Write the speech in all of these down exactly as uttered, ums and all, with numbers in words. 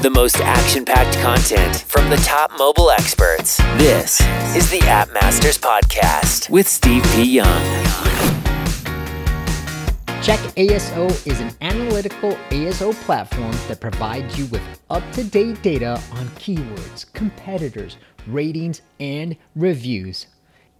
The most action-packed content from the top mobile experts. This is the App Masters Podcast with Steve P. Young. Check A S O is an analytical A S O platform that provides you with up-to-date data on keywords, competitors, ratings, and reviews.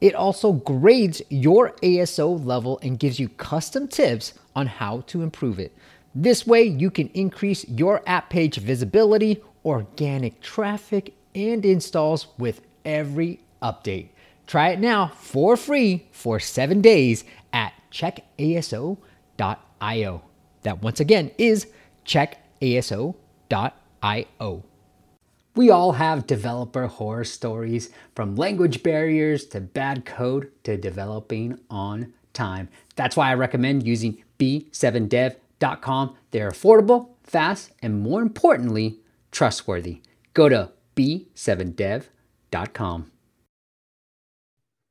It also grades your A S O level and gives you custom tips on how to improve it. This way, you can increase your app page visibility, organic traffic, and installs with every update. Try it now for free for seven days at check A S O dot io. That once again is check A S O dot io. We all have developer horror stories, from language barriers to bad code to developing on time. That's why I recommend using B seven dev dot com. They're affordable, fast, and more importantly, trustworthy. Go to B seven dev dot com.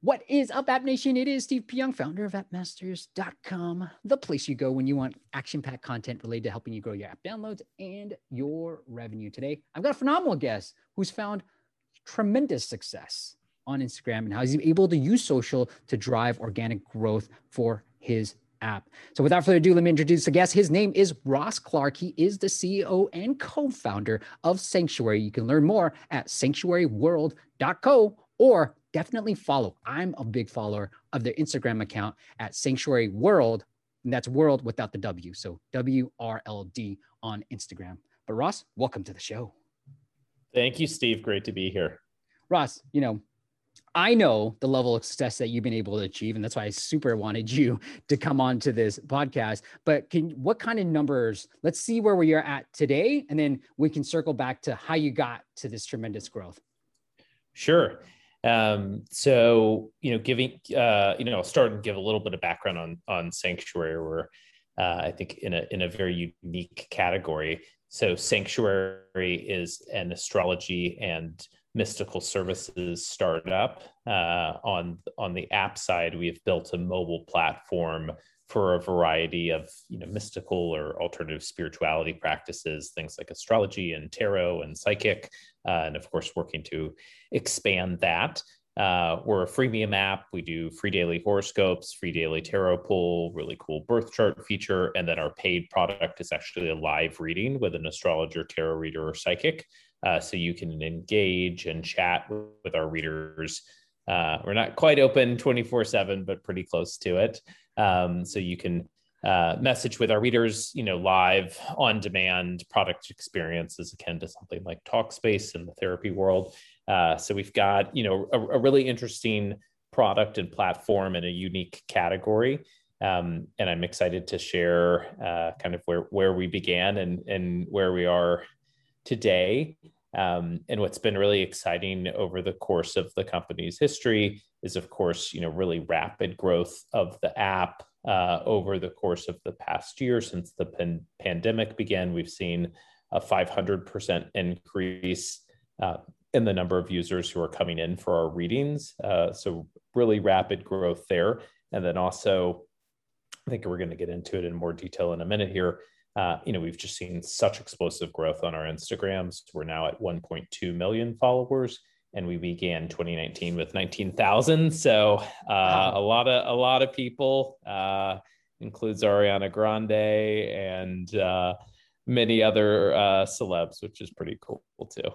What is up, App Nation? It is Steve P. Young, founder of app masters dot com, the place you go when you want action-packed content related to helping you grow your app downloads and your revenue. Today, I've got a phenomenal guest who's found tremendous success on Instagram and how he's able to use social to drive organic growth for his app. So without further ado, let me introduce the guest. His name is Ross Clark. He is the C E O and co-founder of Sanctuary. You can learn more at sanctuary world dot co or definitely follow. I'm a big follower of their Instagram account at Sanctuary World, and that's world without the W. So W R L D on Instagram. But Ross, welcome to the show. Thank you, Steve. Great to be here. Ross, you know, I know the level of success that you've been able to achieve, and that's why I super wanted you to come on to this podcast. But can what kind of numbers? Let's see where we are at today, and then we can circle back to how you got to this tremendous growth. Sure. Um, so, you know, giving, uh, you know, I'll start and give a little bit of background on, on Sanctuary. We're, uh, I think in a, in a very unique category. So Sanctuary is an astrology and mystical services startup. Uh, on, on the app side, we have built a mobile platform for a variety of, you know, mystical or alternative spirituality practices, things like astrology and tarot and psychic, uh, and of course, working to expand that. Uh, we're a freemium app. We do free daily horoscopes, free daily tarot pool, really cool birth chart feature. And then our paid product is actually a live reading with an astrologer, tarot reader, or psychic. Uh, so you can engage and chat with our readers. Uh, we're not quite open twenty-four seven, but pretty close to it. Um, so you can uh, message with our readers, you know, live, on-demand product experiences akin to something like Talkspace in the therapy world. Uh, so we've got, you know, a, a really interesting product and platform in a unique category. Um, and I'm excited to share uh, kind of where, where we began and, and where we are today. Um, and what's been really exciting over the course of the company's history is, of course, you know, really rapid growth of the app uh, over the course of the past year since the pan- pandemic began. We've seen a five hundred percent increase uh, in the number of users who are coming in for our readings. Uh, so really rapid growth there. And then also, I think we're going to get into it in more detail in a minute here. Uh, you know, we've just seen such explosive growth on our Instagrams. We're now at one point two million followers, and we began twenty nineteen with nineteen thousand. So uh, wow. a lot of a lot of people, uh, includes Ariana Grande and uh, many other uh, celebs, which is pretty cool too.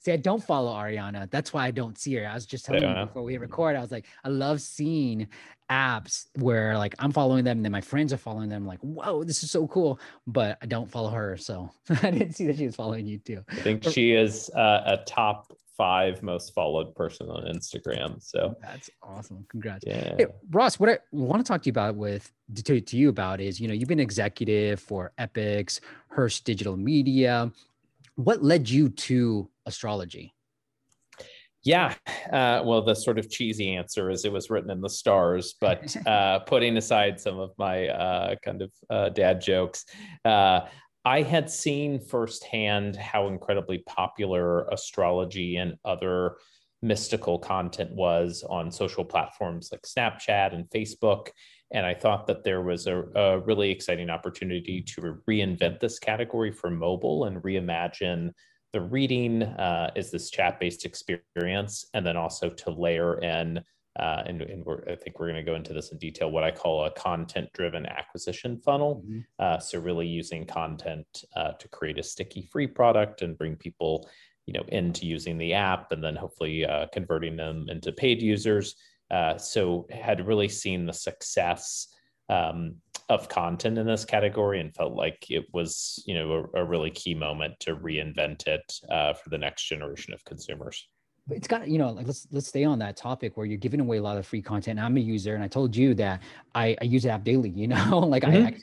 See, I don't follow Ariana. That's why I don't see her. I was just telling you before we record, I was like, I love seeing apps where like I'm following them and then my friends are following them. I'm like, whoa, this is so cool. But I don't follow her. So I didn't see that she was following you too. I think she is uh, a top five most followed person on Instagram. So that's awesome. Congrats. Yeah. Hey, Ross, what I want to talk to you about with to, to you about is, you know, you've been executive for Epix, Hearst Digital Media. What led you to astrology? Yeah, uh, well, the sort of cheesy answer is it was written in the stars, but uh, putting aside some of my uh, kind of uh, dad jokes, uh, I had seen firsthand how incredibly popular astrology and other mystical content was on social platforms like Snapchat and Facebook. And I thought that there was a, a really exciting opportunity to reinvent this category for mobile and reimagine the reading uh, is this chat-based experience, and then also to layer in, uh, and, and we're, I think we're going to go into this in detail, what I call a content-driven acquisition funnel. Mm-hmm. Uh, so really using content uh, to create a sticky free product and bring people, you know, into using the app, and then hopefully uh, converting them into paid users. Uh, so had really seen the success um, of content in this category and felt like it was, you know, a, a really key moment to reinvent it uh, for the next generation of consumers. But it's got, you know, like let's let's stay on that topic where you're giving away a lot of free content. I'm a user, and I told you that I, I use the app daily, you know, like mm-hmm. I, I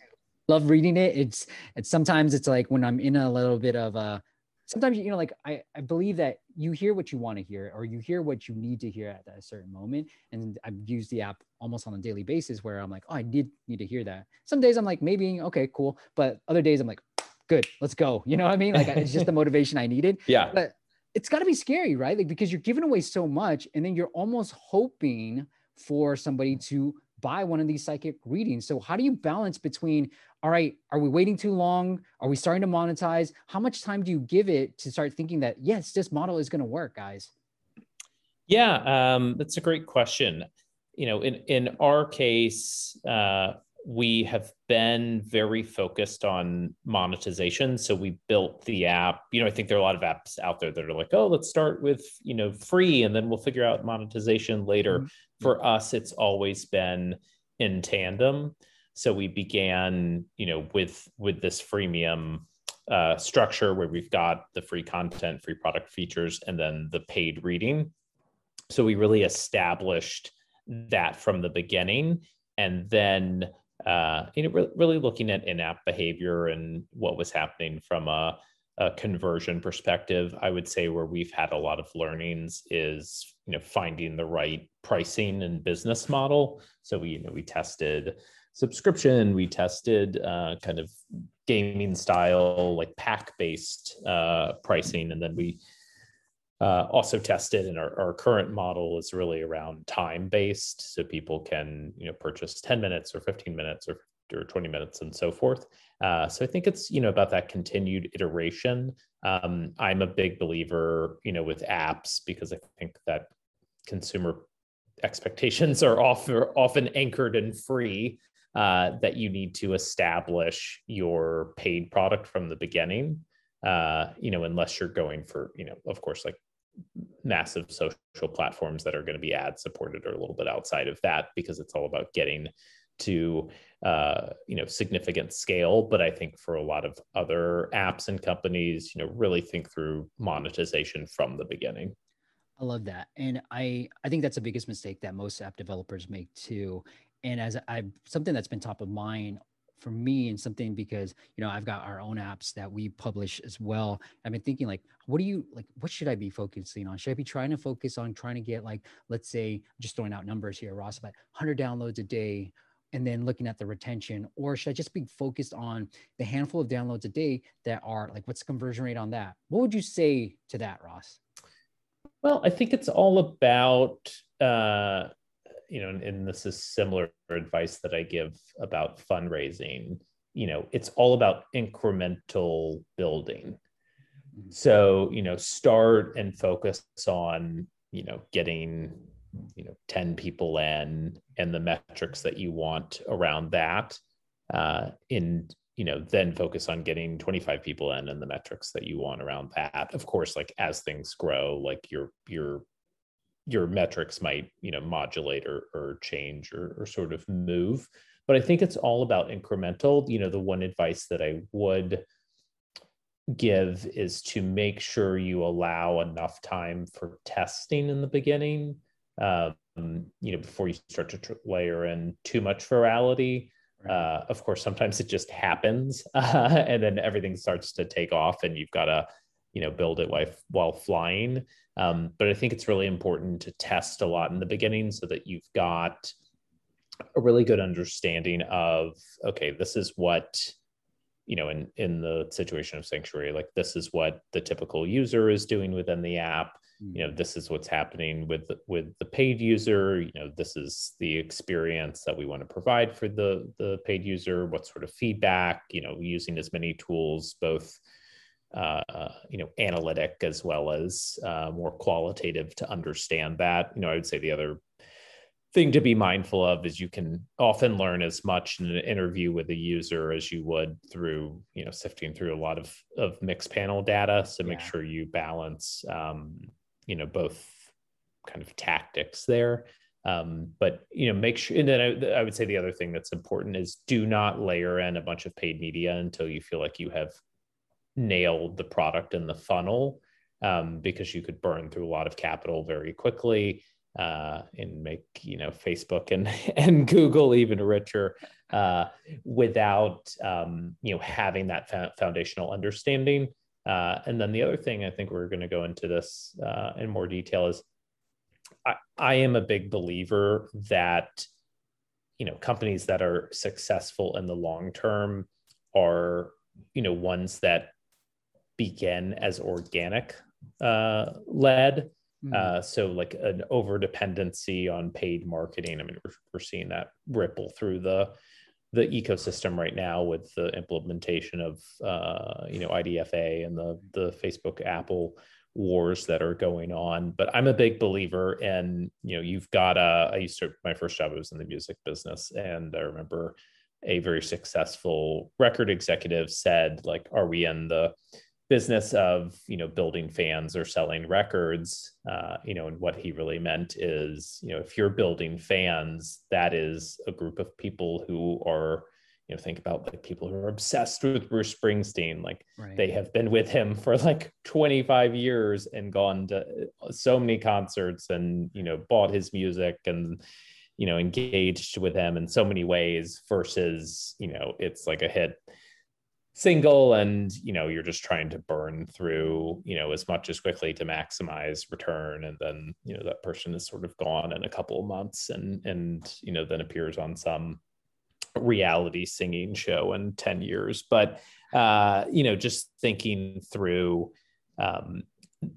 love reading it. It's, it's sometimes it's like when I'm in a little bit of a, sometimes, you know, like I, I believe that you hear what you want to hear, or you hear what you need to hear at that certain moment. And I've used the app almost on a daily basis where I'm like, oh, I did need to hear that. Some days I'm like, maybe, okay, cool. But other days I'm like, good, let's go. You know what I mean? Like it's just the motivation I needed. Yeah. But it's gotta be scary, right? Like, because you're giving away so much, and then you're almost hoping for somebody to buy one of these psychic readings. So how do you balance between, all right, are we waiting too long? Are we starting to monetize? How much time do you give it to start thinking that, yes, this model is going to work, guys? Yeah, um, that's a great question. You know, in, in our case, uh, we have been very focused on monetization. So we built the app. You know, I think there are a lot of apps out there that are like, oh, let's start with, you know, free, and then we'll figure out monetization later. Mm-hmm. For us, it's always been in tandem. So we began, you know, with, with this freemium uh, structure where we've got the free content, free product features, and then the paid reading. So we really established that from the beginning. And then, uh, you know, re- really looking at in-app behavior and what was happening from a, a conversion perspective. I would say where we've had a lot of learnings is, you know, finding the right pricing and business model. So we, you know, we tested subscription, we tested uh, kind of gaming style, like pack-based uh, pricing. And then we uh, also tested, and our, our current model is really around time-based. So people can, you know, purchase ten minutes or fifteen minutes or or twenty minutes and so forth. Uh, so I think it's, you know, about that continued iteration. Um, I'm a big believer, you know, with apps, because I think that consumer expectations are often, often anchored in free, uh, that you need to establish your paid product from the beginning, uh, you know, unless you're going for, you know, of course, like massive social platforms that are going to be ad supported or a little bit outside of that, because it's all about getting to uh, you know, significant scale. But I think for a lot of other apps and companies, you know, really think through monetization from the beginning. I love that. And I, I think that's the biggest mistake that most app developers make too. And as I, something that's been top of mind for me, and something because, you know, I've got our own apps that we publish as well. I've been thinking like, what do you like, what should I be focusing on? Should I be trying to focus on trying to get like, let's say, just throwing out numbers here, Ross, about one hundred downloads a day, and then looking at the retention? Or should I just be focused on the handful of downloads a day that are like, what's the conversion rate on that? What would you say to that, Ross? Well, I think it's all about, uh, you know, and, and this is similar advice that I give about fundraising. You know, it's all about incremental building. Mm-hmm. So, you know, start and focus on, you know, getting, you know, ten people in and the metrics that you want around that, uh, in, you know, then focus on getting twenty-five people in and the metrics that you want around that. Of course, like as things grow, like your, your, your metrics might, you know, modulate or, or change or, or sort of move, but I think it's all about incremental. You know, the one advice that I would give is to make sure you allow enough time for testing in the beginning. Um, you know, before you start to tr- layer in too much virality. Uh, of course, sometimes it just happens, uh, and then everything starts to take off, and you've got to, you know, build it while, while flying. Um, but I think it's really important to test a lot in the beginning so that you've got a really good understanding of, okay, this is what, you know, in, in the situation of Sanctuary, like this is what the typical user is doing within the app. you know, this is what's happening with the, with the paid user, you know, this is the experience that we want to provide for the, the paid user, what sort of feedback, you know, using as many tools, both, uh, you know, analytic as well as uh, more qualitative to understand that. You know, I would say the other thing to be mindful of is you can often learn as much in an interview with a user as you would through, you know, sifting through a lot of, of mixed panel data. So make yeah. sure you balance, um, you know, both kind of tactics there. Um, but, you know, make sure, and then I, I would say the other thing that's important is do not layer in a bunch of paid media until you feel like you have nailed the product and the funnel, um, because you could burn through a lot of capital very quickly. Uh, and make, you know, Facebook and, and Google even richer uh, without, um, you know, having that foundational understanding. Uh, and then the other thing, I think we're going to go into this uh, in more detail, is I, I am a big believer that, you know, companies that are successful in the long term are, you know, ones that begin as organic uh, led. Uh, so like an overdependency on paid marketing. I mean, we're, we're seeing that ripple through the the ecosystem right now with the implementation of uh, you know, I D F A and the the Facebook Apple wars that are going on. But I'm a big believer in, you know, you've got a. I used to my first job was in the music business, and I remember a very successful record executive said, like, "Are we in the business of, you know, building fans or selling records?" Uh, you know, and what he really meant is, you know, if you're building fans, that is a group of people who are, you know, think about like people who are obsessed with Bruce Springsteen, like right. they have been with him for like twenty-five years and gone to so many concerts and, you know, bought his music and, you know, engaged with him in so many ways, versus, you know, it's like a hit single and, you know, you're just trying to burn through, you know, as much as quickly to maximize return, and then, you know, that person is sort of gone in a couple of months and and you know, then appears on some reality singing show in ten years. But uh you know, just thinking through um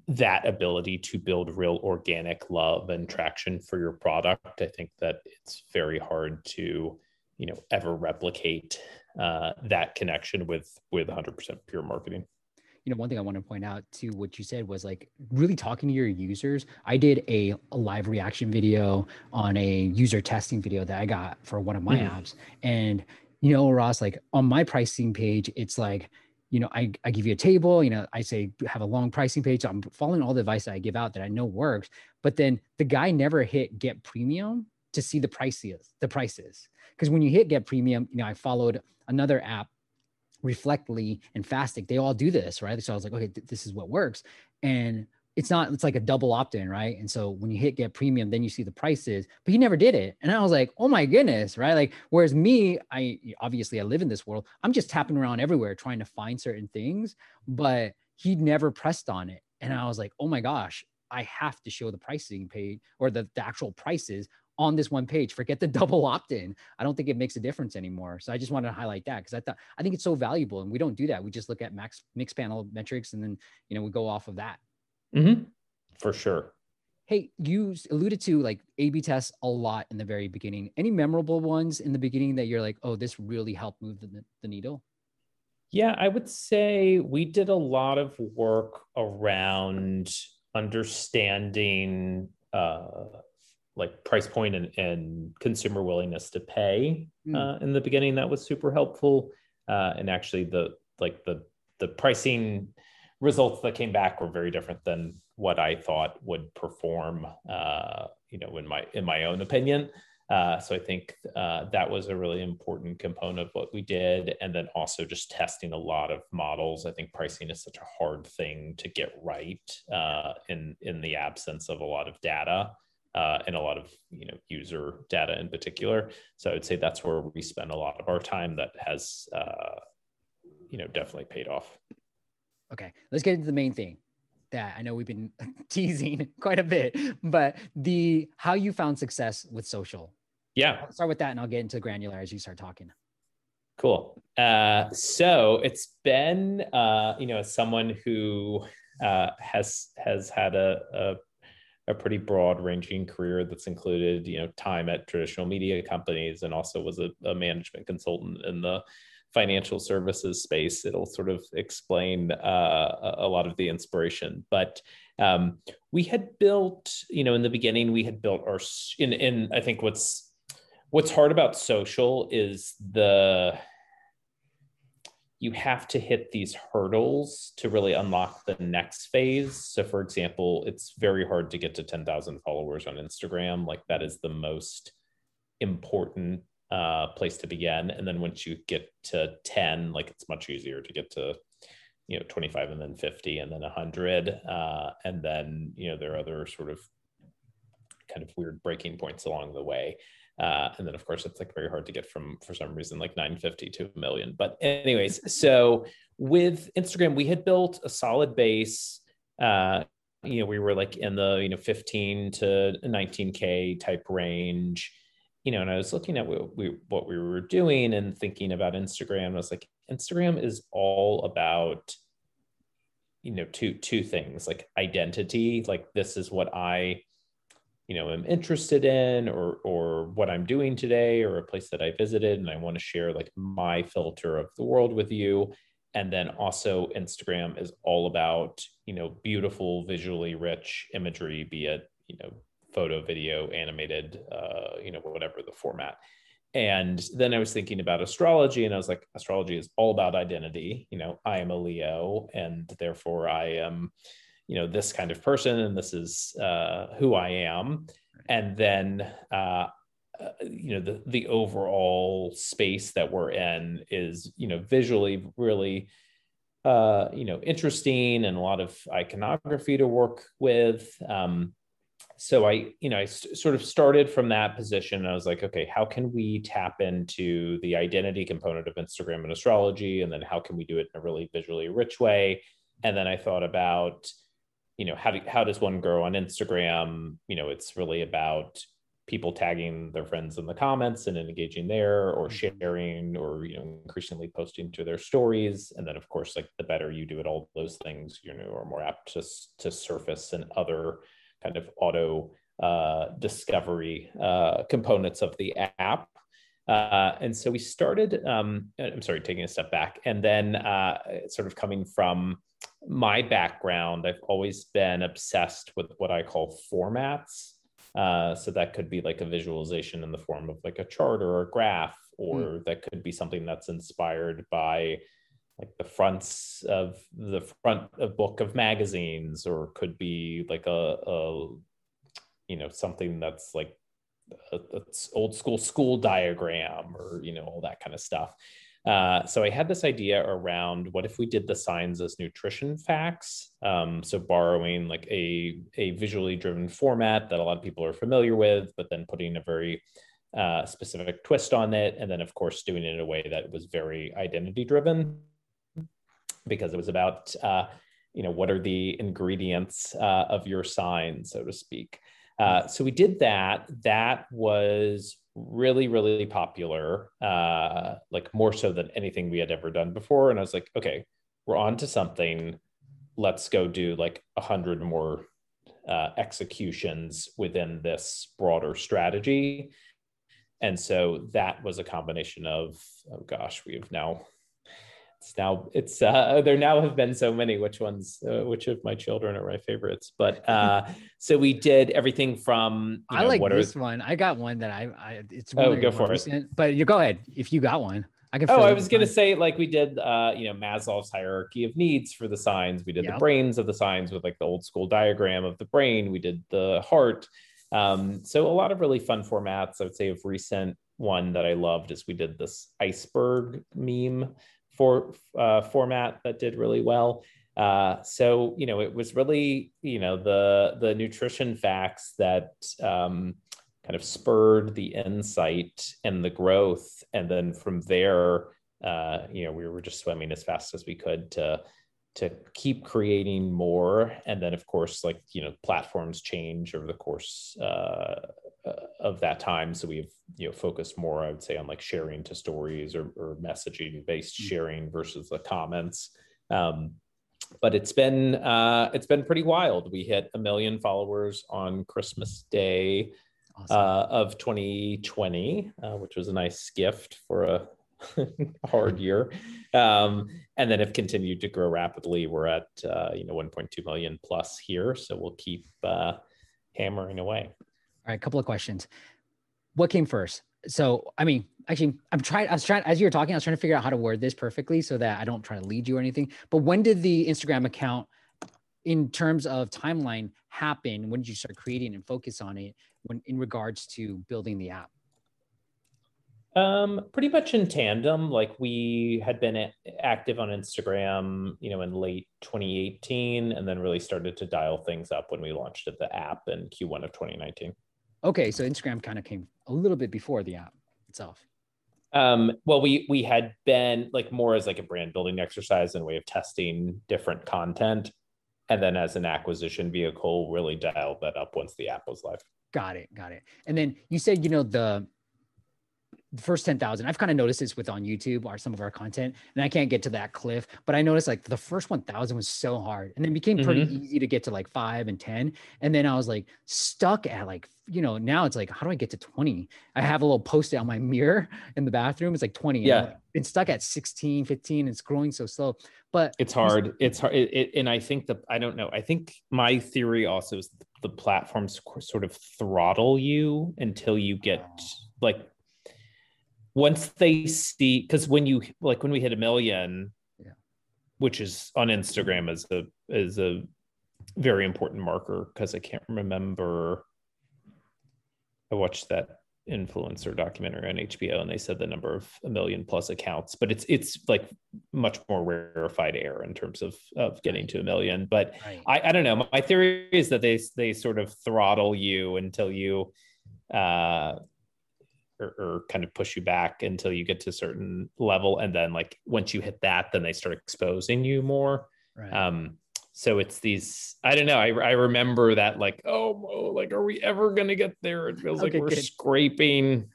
that ability to build real organic love and traction for your product, I think that it's very hard to, you know, ever replicate uh, that connection with with one hundred percent pure marketing. You know, one thing I want to point out to what you said was like really talking to your users. I did a, a live reaction video on a user testing video that I got for one of my mm. apps. And, you know, Ross, like on my pricing page, it's like, you know, I, I give you a table, you know, I say, have a long pricing page. I'm following all the advice that I give out that I know works, but then the guy never hit get premium to see the prices, the prices. Because when you hit get premium, you know, I followed another app, Reflectly and Fastick. They all do this, right? So I was like, okay, th- this is what works. And it's not, it's like a double opt-in, right? And so when you hit get premium, then you see the prices, but he never did it. And I was like, oh my goodness, right? Like, whereas me, I obviously I live in this world. I'm just tapping around everywhere trying to find certain things, but he never pressed on it. And I was like, oh my gosh, I have to show the pricing page or the, the actual prices on this one page. Forget the double opt-in. I don't think it makes a difference anymore. So I just wanted to highlight that because I thought, I think it's so valuable, and we don't do that. We just look at max mixed panel metrics, and then, you know, we go off of that. Mm-hmm. For sure. Hey, you alluded to like A B tests a lot in the very beginning. Any memorable ones in the beginning that you're like, oh, this really helped move the, the needle? Yeah, I would say we did a lot of work around understanding, uh, like price point and, and consumer willingness to pay mm. uh, in the beginning. That was super helpful. Uh, and actually the, like the, the pricing results that came back were very different than what I thought would perform, uh, you know, in my, in my own opinion. Uh, so I think uh, that was a really important component of what we did. And then also just testing a lot of models. I think pricing is such a hard thing to get right uh, in, in the absence of a lot of data. Uh, and a lot of, you know, user data in particular. So I would say that's where we spend a lot of our time. That has, uh, you know, definitely paid off. Okay, let's get into the main thing that I know we've been teasing quite a bit, but the how you found success with social. Yeah. I'll start with that, and I'll get into granular as you start talking. Cool. Uh, so it's been, uh, you know, as someone who uh, has has had a, a a pretty broad ranging career that's included, you know, time at traditional media companies, and also was a, a management consultant in the financial services space. It'll sort of explain uh, a lot of the inspiration. But um, we had built, you know, in the beginning, we had built our, in, in I think what's what's hard about social is the, you have to hit these hurdles to really unlock the next phase. So for example, it's very hard to get to ten thousand followers on Instagram. Like that is the most important uh, place to begin. And then once you get to ten, like it's much easier to get to, you know, twenty-five and then fifty and then a hundred. Uh, and then, you know, there are other sort of kind of weird breaking points along the way. Uh, and then, of course, it's like very hard to get from, for some reason, like nine fifty to a million. But anyways, so with Instagram, we had built a solid base. Uh, you know, we were like in the, you know, fifteen to nineteen K type range, you know, and I was looking at what we, what we were doing and thinking about Instagram. I was like, Instagram is all about, you know, two, two things, like identity, like this is what I, you know, I'm interested in, or, or what I'm doing today, or a place that I visited. And I want to share like my filter of the world with you. And then also Instagram is all about, you know, beautiful, visually rich imagery, be it, you know, photo, video, animated, uh, you know, whatever the format. And then I was thinking about astrology, and I was like, astrology is all about identity. You know, I am a Leo, and therefore I am, you know, this kind of person, and this is uh, who I am. And then, uh, you know, the, the overall space that we're in is, you know, visually really, uh, you know, interesting, and a lot of iconography to work with. Um, so I, you know, I st- sort of started from that position. And I was like, okay, how can we tap into the identity component of Instagram and astrology? And then how can we do it in a really visually rich way? And then I thought about, you know, how do, how does one grow on Instagram? You know, it's really about people tagging their friends in the comments and engaging there, or sharing, or, you know, increasingly posting to their stories. And then of course, like the better you do at all those things, you know, are more apt to, to surface and other kind of auto uh, discovery uh, components of the app. Uh, and so we started, um, I'm sorry, taking a step back, and then uh, sort of coming from my background, I've always been obsessed with what I call formats. Uh, so that could be like a visualization in the form of like a chart or a graph, or mm. that could be something that's inspired by like the fronts of the front of book of magazines, or could be like a, a you know, something that's like a, a old school school diagram, or, you know, all that kind of stuff. Uh, so I had this idea around, what if we did the signs as nutrition facts? Um, so borrowing like a, a visually driven format that a lot of people are familiar with, but then putting a very uh, specific twist on it. And then of course, doing it in a way that was very identity driven, because it was about, uh, you know, what are the ingredients uh, of your sign, so to speak. Uh, so we did that. That was really, really popular, uh, like more so than anything we had ever done before. And I was like, okay, we're on to something. Let's go do like a hundred more uh, executions within this broader strategy. And so that was a combination of, oh gosh, we have now, it's now, it's, uh, there now have been so many, which ones, uh, which of my children are my favorites, but, uh, so we did everything from, you know, I like what this are, one. I got one that I, I it's, oh, go for it. But you go ahead. If you got one, I can, oh, I was going to say, like we did, uh, you know, Maslow's hierarchy of needs for the signs. We did yep. the brains of the signs with like the old school diagram of the brain. We did the heart. Um, so a lot of really fun formats. I would say of recent, one that I loved is we did this iceberg meme for uh, format that did really well. Uh, so, you know, it was really, you know, the, the nutrition facts that um, kind of spurred the insight and the growth. And then from there, uh, you know, we were just swimming as fast as we could to, to keep creating more. And then of course, like, you know, platforms change over the course uh, of that time. So we've, you know, focused more, I would say, on like sharing to stories or, or messaging based sharing versus the comments. Um, but it's been, uh, it's been pretty wild. We hit a million followers on Christmas Day awesome. uh, of twenty twenty, uh, which was a nice gift for a hard year. Um, and then have continued to grow rapidly. We're at, uh, you know, one point two million plus here. So we'll keep uh, hammering away. All right, a couple of questions. What came first? So, I mean, actually, I'm trying, I was trying, as you were talking, I was trying to figure out how to word this perfectly so that I don't try to lead you or anything. But when did the Instagram account, in terms of timeline, happen? When did you start creating and focus on it when in regards to building the app? Um, pretty much in tandem. Like, we had been active on Instagram, you know, in late twenty eighteen, and then really started to dial things up when we launched the app in Q one of twenty nineteen. Okay, so Instagram kind of came a little bit before the app itself. Um, well, we we had been like more as like a brand building exercise and a way of testing different content, and then as an acquisition vehicle, really dialed that up once the app was live. Got it, got it. And then you said, you know, the The first ten thousand, I've kind of noticed this with on YouTube or some of our content, and I can't get to that cliff, but I noticed like the first one thousand was so hard, and then it became mm-hmm. pretty easy to get to like five and ten. And then I was like stuck at like, you know, now it's like, how do I get to twenty? I have a little post-it on my mirror in the bathroom. It's like twenty. Yeah. Like, it's stuck at sixteen, fifteen. It's growing so slow, but it's hard. It's hard. It, it, and I think the, I don't know. I think my theory also is the platforms sort of throttle you until you get like, once they see, because when you like when we hit a million, yeah. which is on Instagram is a is a very important marker, because I can't remember. I watched that influencer documentary on H B O, and they said the number of a million plus accounts, but it's it's like much more rarefied air in terms of of getting to a million. But right. I I don't know. My theory is that they they sort of throttle you until you. Uh, Or, or kind of push you back until you get to a certain level. And then like, once you hit that, then they start exposing you more. Right. Um, so it's these, I don't know. I, I remember that like, oh, whoa, like, are we ever going to get there? It feels okay, like we're good. Scraping.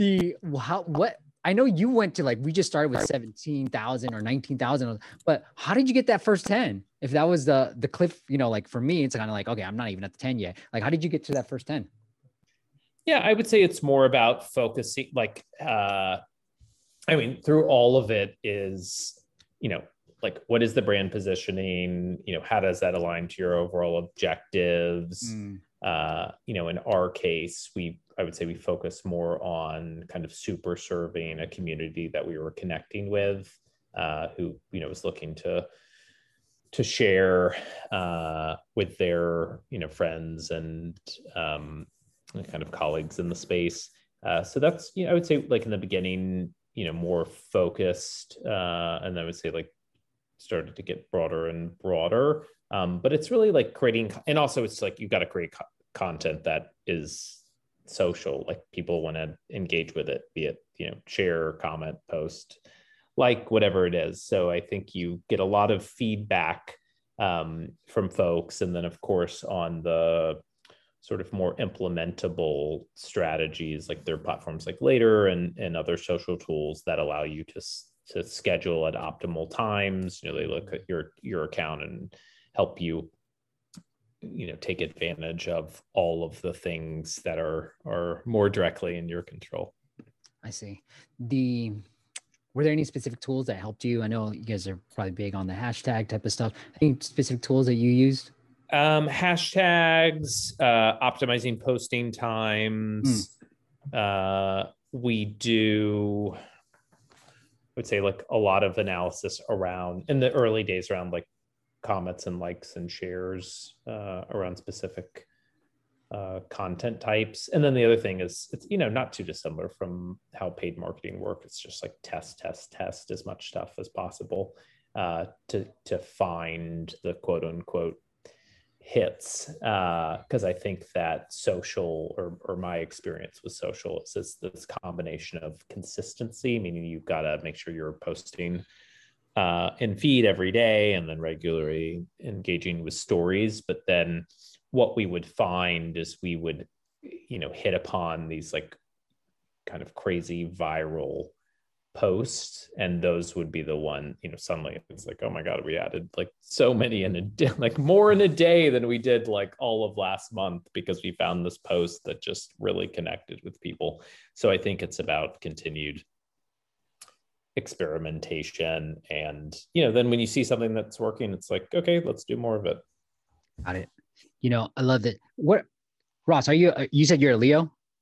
the, how, what, I know you went to like, we just started with seventeen thousand or nineteen thousand, but how did you get that first ten? If that was the, the cliff, you know, like for me, it's kind of like, okay, I'm not even at the ten yet. Like, how did you get to that first ten? Yeah, I would say it's more about focusing, like, uh, I mean, through all of it is, you know, like, what is the brand positioning? You know, how does that align to your overall objectives? Mm. Uh, you know, in our case, we, I would say we focus more on kind of super serving a community that we were connecting with, uh, who, you know, was looking to, to share uh, with their, you know, friends and, um, kind of colleagues in the space. Uh, so that's, you know, I would say like in the beginning, you know, more focused, uh, and I would say like started to get broader and broader. Um, but it's really like creating, and also it's like, you've got to create co- content that is social, like people want to engage with it, be it, you know, share, comment, post, like whatever it is. So I think you get a lot of feedback um, from folks. And then of course on the sort of more implementable strategies, like there are platforms like Later and, and other social tools that allow you to, to schedule at optimal times. You know, they look at your, your account and help you, you know, take advantage of all of the things that are, are more directly in your control. I see. The, were there any specific tools that helped you? I know you guys are probably big on the hashtag type of stuff. Any specific tools that you used? Um, hashtags, uh, optimizing posting times. Mm. Uh, we do, I would say like a lot of analysis around in the early days around like comments and likes and shares, uh, around specific, uh, content types. And then the other thing is it's, you know, not too dissimilar from how paid marketing work. It's just like test, test, test as much stuff as possible, uh, to, to find the quote unquote hits, uh, because I think that social, or or my experience with social is this, this combination of consistency, meaning you've got to make sure you're posting uh, in feed every day, and then regularly engaging with stories. But then what we would find is we would, you know, hit upon these like kind of crazy viral posts, and those would be the one, you know, suddenly it's like, oh my God, we added like so many in a day, like more in a day than we did like all of last month, because we found this post that just really connected with people. So I think it's about continued experimentation. And, you know, then when you see something that's working, it's like, okay, let's do more of it. Got it. You know, I love that. What, Ross, are you, you said you're a Leo?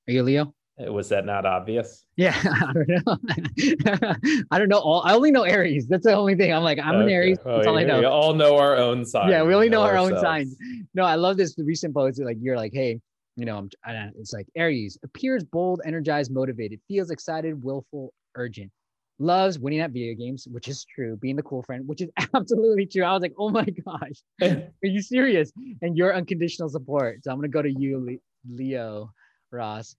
Are you a Leo? Was that not obvious? Yeah, I don't know. I don't know. All, I only know Aries. That's the only thing. I'm like, I'm okay. An Aries. That's oh, all I know. We all know our own signs. Yeah, we only know, know our ourselves. own signs. No, I love this recent post. Like, you're like, hey, you know, I'm, I, it's like Aries appears bold, energized, motivated, feels excited, willful, urgent, loves winning at video games, which is true, being the cool friend, which is absolutely true. I was like, oh my gosh, are you serious? And your unconditional support. So I'm going to go to you, Leo, Ross.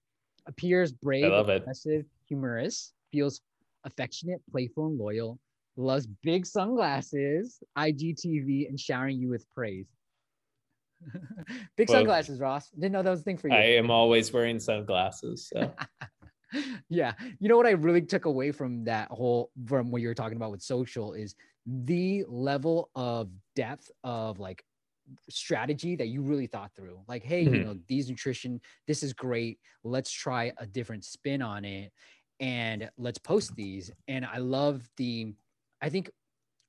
Appears brave, aggressive, humorous, feels affectionate, playful, and loyal, loves big sunglasses, I G T V, and showering you with praise. Big well, sunglasses, Ross. Didn't know that was a thing for you. I am always wearing sunglasses. So. Yeah. You know what I really took away from that whole, from what you were talking about with social, is the level of depth of like strategy that you really thought through, like, hey, mm-hmm. you know, these nutrition, this is great, let's try a different spin on it and let's post these. And I love the, I think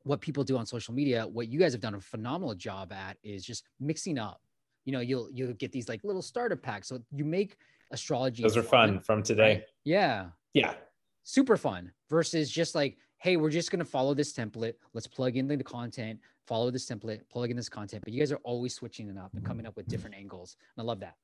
what people do on social media, what you guys have done a phenomenal job at is just mixing up, you know, you'll, you'll get these like little starter packs. So you make astrology. Those are fun from today. Right? Yeah. Yeah. Super fun versus just like, hey, we're just going to follow this template. Let's plug in the content, follow this template, plug in this content. But you guys are always switching it up and coming up with different angles. And I love that.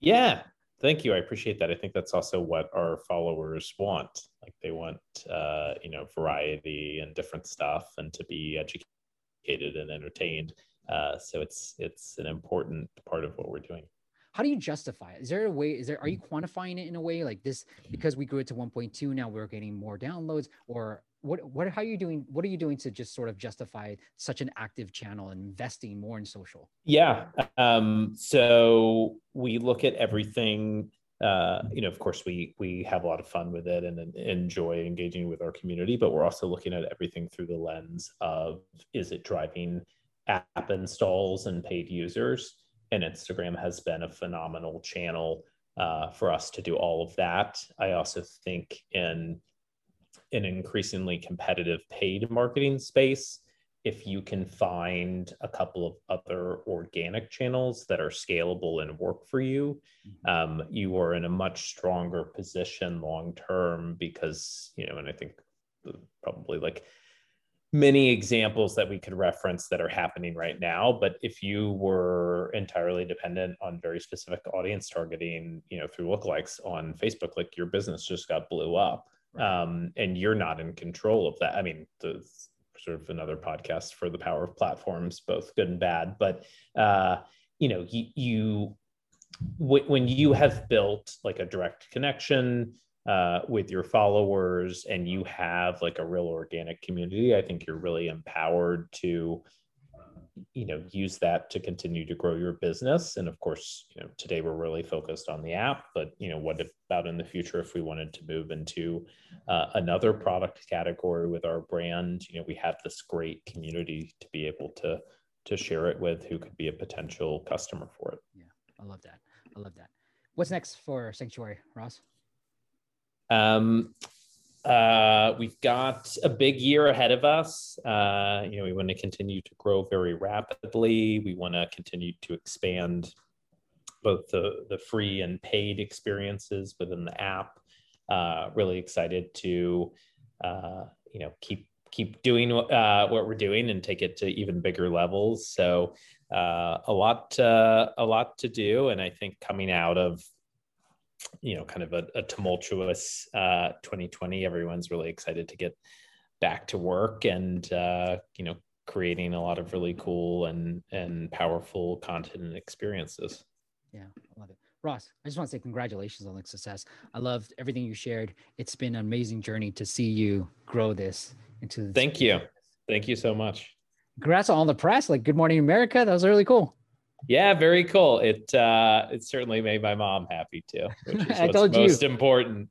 Yeah. Thank you. I appreciate that. I think that's also what our followers want. Like they want, uh, you know, variety and different stuff and to be educated and entertained. Uh, so it's, it's an important part of what we're doing. How do you justify it? Is there a way, is there, are you quantifying it in a way like this, because we grew it to one point two, now we're getting more downloads, or what, what, how are you doing? What are you doing to just sort of justify such an active channel and investing more in social? Yeah. Um, so we look at everything, uh, you know, of course we, we have a lot of fun with it and, and enjoy engaging with our community, but we're also looking at everything through the lens of, is it driving app installs and paid users? And Instagram has been a phenomenal channel uh, for us to do all of that. I also think in an increasingly competitive paid marketing space, if you can find a couple of other organic channels that are scalable and work for you, um, you are in a much stronger position long-term because, you know, and I think probably like many examples that we could reference that are happening right now, but if you were entirely dependent on very specific audience targeting, you know, through lookalikes on Facebook, like your business just got blew up, um, and you're not in control of that. I mean, the sort of another podcast for the power of platforms, both good and bad, but uh, you know, you, you w- when you have built like a direct connection uh, with your followers and you have like a real organic community, I think you're really empowered to, you know, use that to continue to grow your business. And of course, you know, today we're really focused on the app, but you know, what about in the future if we wanted to move into uh, another product category with our brand? You know, we have this great community to be able to, to share it with who could be a potential customer for it. Yeah. I love that. I love that. What's next for Sanctuary, Ross? Um, uh, we've got a big year ahead of us. Uh, you know, we want to continue to grow very rapidly. We want to continue to expand both the, the free and paid experiences within the app. Uh, really excited to, uh, you know, keep, keep doing, uh, what we're doing and take it to even bigger levels. So, uh, a lot, uh, a lot to do. And I think coming out of, you know, kind of a, a tumultuous uh, twenty twenty. Everyone's really excited to get back to work and, uh, you know, creating a lot of really cool and and powerful content and experiences. Yeah, I love it. Ross, I just want to say congratulations on the success. I loved everything you shared. It's been an amazing journey to see you grow this into this. Thank you. Thank you so much. Congrats on all the press, like Good Morning America. That was really cool. Yeah, very cool. It uh, it certainly made my mom happy too, which is I what's told most you. important.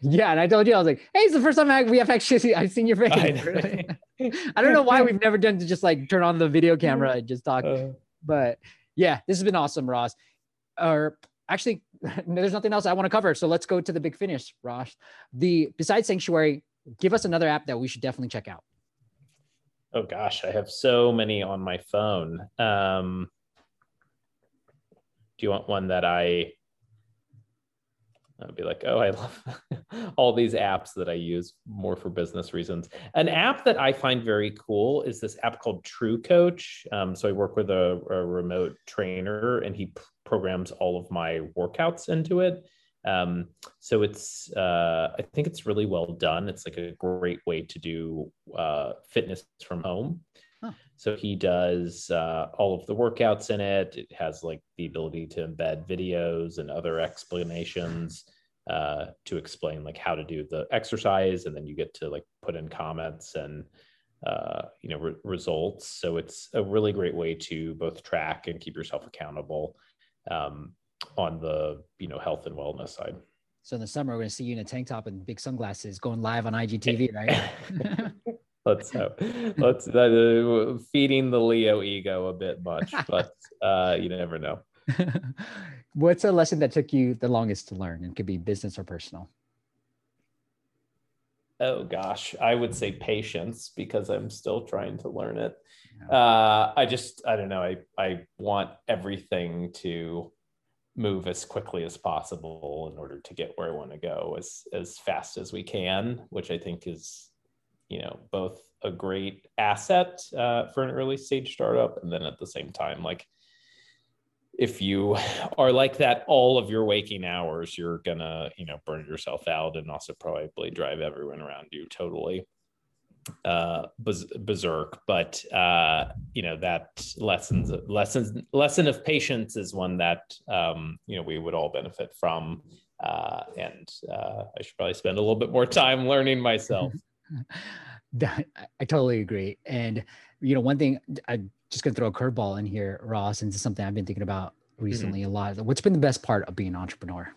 Yeah, and I told you, I was like, hey, it's the first time I, we have actually seen, I've seen your face. I, really. I don't know why we've never done to just like turn on the video camera and just talk. Uh, but yeah, this has been awesome, Ross. Or actually, there's nothing else I want to cover. So let's go to the big finish, Ross. The besides Sanctuary, give us another app that we should definitely check out. Oh gosh, I have so many on my phone. Um, do you want one that I, I'll be like, oh, I love all these apps that I use more for business reasons. An app that I find very cool is this app called True Coach. Um, so I work with a, a remote trainer and he programs all of my workouts into it. Um, so it's, uh, I think it's really well done. It's like a great way to do uh, fitness from home. Huh. So he does uh, all of the workouts in it. It has like the ability to embed videos and other explanations uh, to explain like how to do the exercise. And then you get to like put in comments and, uh, you know, re results. So it's a really great way to both track and keep yourself accountable um, on the, you know, health and wellness side. So in the summer, we're going to see you in a tank top and big sunglasses going live on I G T V, right? Let's hope. Let's uh, feeding the Leo ego a bit much, but uh, you never know. What's a lesson that took you the longest to learn? It could be business or personal. Oh gosh, I would say patience because I'm still trying to learn it. Uh, I just, I don't know. I I want everything to move as quickly as possible in order to get where I want to go as as fast as we can, which I think is, you know, both a great asset uh, for an early stage startup. And then at the same time, like if you are like that, all of your waking hours, you're gonna, you know, burn yourself out and also probably drive everyone around you totally uh, berserk. But, uh, you know, that lessons, lessons, lesson of patience is one that, um, you know, we would all benefit from. Uh, and uh, I should probably spend a little bit more time learning myself. I totally agree. And, you know, one thing I'm just going to throw a curveball in here, Ross, and this is something I've been thinking about recently mm-hmm. a lot. What's been the best part of being an entrepreneur?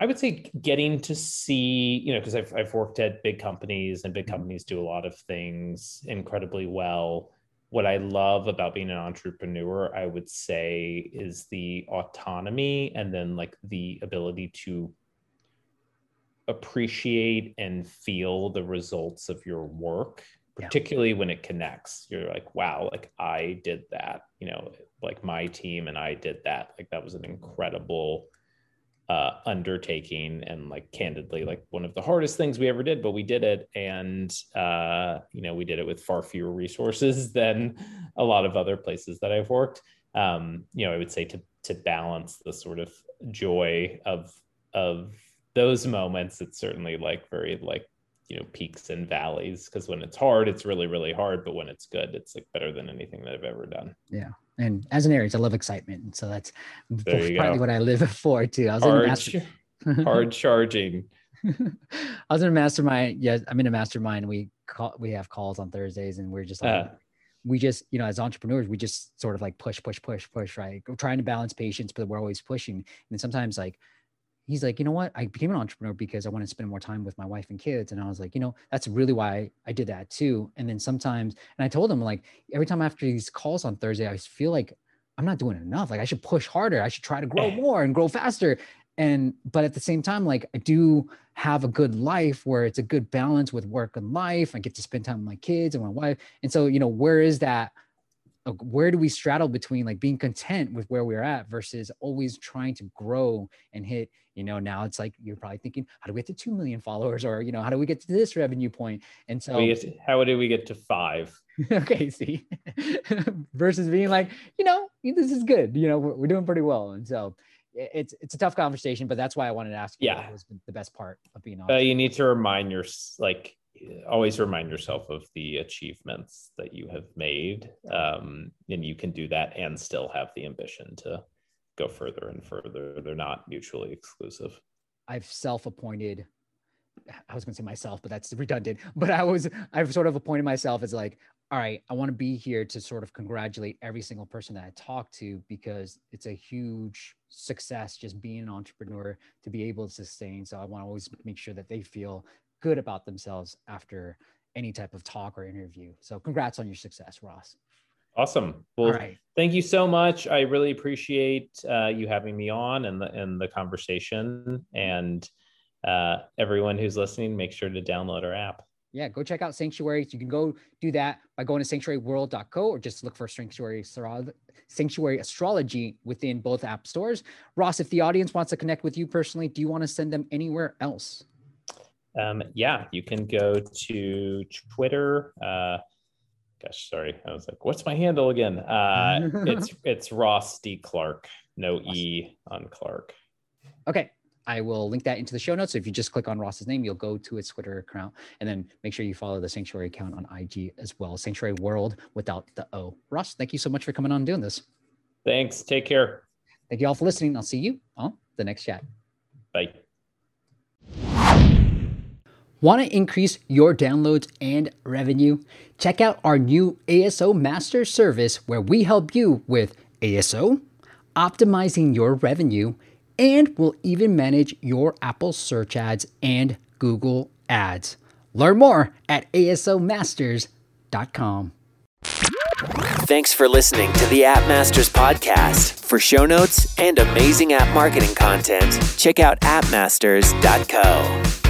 I would say getting to see, you know, because I've, I've worked at big companies and big companies do a lot of things incredibly well. What I love about being an entrepreneur, I would say, is the autonomy and then like the ability to appreciate and feel the results of your work, particularly yeah. when it connects. You're like, wow, like I did that, you know, like my team and I did that. Like that was an incredible uh, undertaking and like candidly, like one of the hardest things we ever did, but we did it. And, uh, you know, we did it with far fewer resources than a lot of other places that I've worked. Um, you know, I would say to, to balance the sort of joy of, of, those moments, it's certainly like very like, you know, peaks and valleys, because when it's hard, it's really, really hard. But when it's good, it's like better than anything that I've ever done. Yeah. And as an Aries, I love excitement. And so that's partly go. what I live for too. I was hard, in a master- hard charging. I was in a mastermind. Yeah, I'm in a mastermind. We call, we have calls on Thursdays and we're just like, uh, we just, you know, as entrepreneurs, we just sort of like push, push, push, push, right? We're trying to balance patience, but we're always pushing. And sometimes like, he's like, you know what? I became an entrepreneur because I want to spend more time with my wife and kids. And I was like, you know, that's really why I did that too. And then sometimes, and I told him like, every time after these calls on Thursday, I feel like I'm not doing enough. Like I should push harder. I should try to grow more and grow faster. And, but at the same time, like I do have a good life where it's a good balance with work and life. I get to spend time with my kids and my wife. And so, you know, where is that? Where do we straddle between like being content with where we're at versus always trying to grow and hit, you know, now it's like, you're probably thinking, how do we get to two million followers? Or, you know, how do we get to this revenue point? And so we get to, how do we get to five? Okay. See versus being like, you know, this is good. You know, we're, we're doing pretty well. And so it's, it's a tough conversation, but that's why I wanted to ask you yeah. what was the best part of being on. But you need to remind your, like, always remind yourself of the achievements that you have made. Um, and you can do that and still have the ambition to go further and further. They're not mutually exclusive. I've self-appointed I was going to say myself, but that's redundant. But I was, I've sort of appointed myself as like, all right, I want to be here to sort of congratulate every single person that I talk to, because it's a huge success just being an entrepreneur to be able to sustain. So I want to always make sure that they feel good about themselves after any type of talk or interview. So congrats on your success, Ross. Awesome. Well, right. Thank you so much. I really appreciate uh, you having me on and the, and the conversation. And uh, everyone who's listening, make sure to download our app. Yeah, go check out Sanctuary. You can go do that by going to sanctuary world dot co or just look for Sanctuary, Sanctuary Astrology within both app stores. Ross, if the audience wants to connect with you personally, do you want to send them anywhere else? Um, yeah, you can go to Twitter. Uh, gosh, sorry. I was like, what's my handle again? Uh, it's it's Ross D. Clark. No Ross. E on Clark. Okay. I will link that into the show notes. So if you just click on Ross's name, you'll go to his Twitter account, and then make sure you follow the Sanctuary account on I G as well. Sanctuary World without the O. Ross, thank you so much for coming on and doing this. Thanks. Take care. Thank you all for listening. I'll see you on the next chat. Bye. Want to increase your downloads and revenue? Check out our new A S O Master service, where we help you with A S O, optimizing your revenue, and we'll even manage your Apple search ads and Google ads. Learn more at A S O masters dot com. Thanks for listening to the App Masters podcast. For show notes and amazing app marketing content, check out app masters dot co.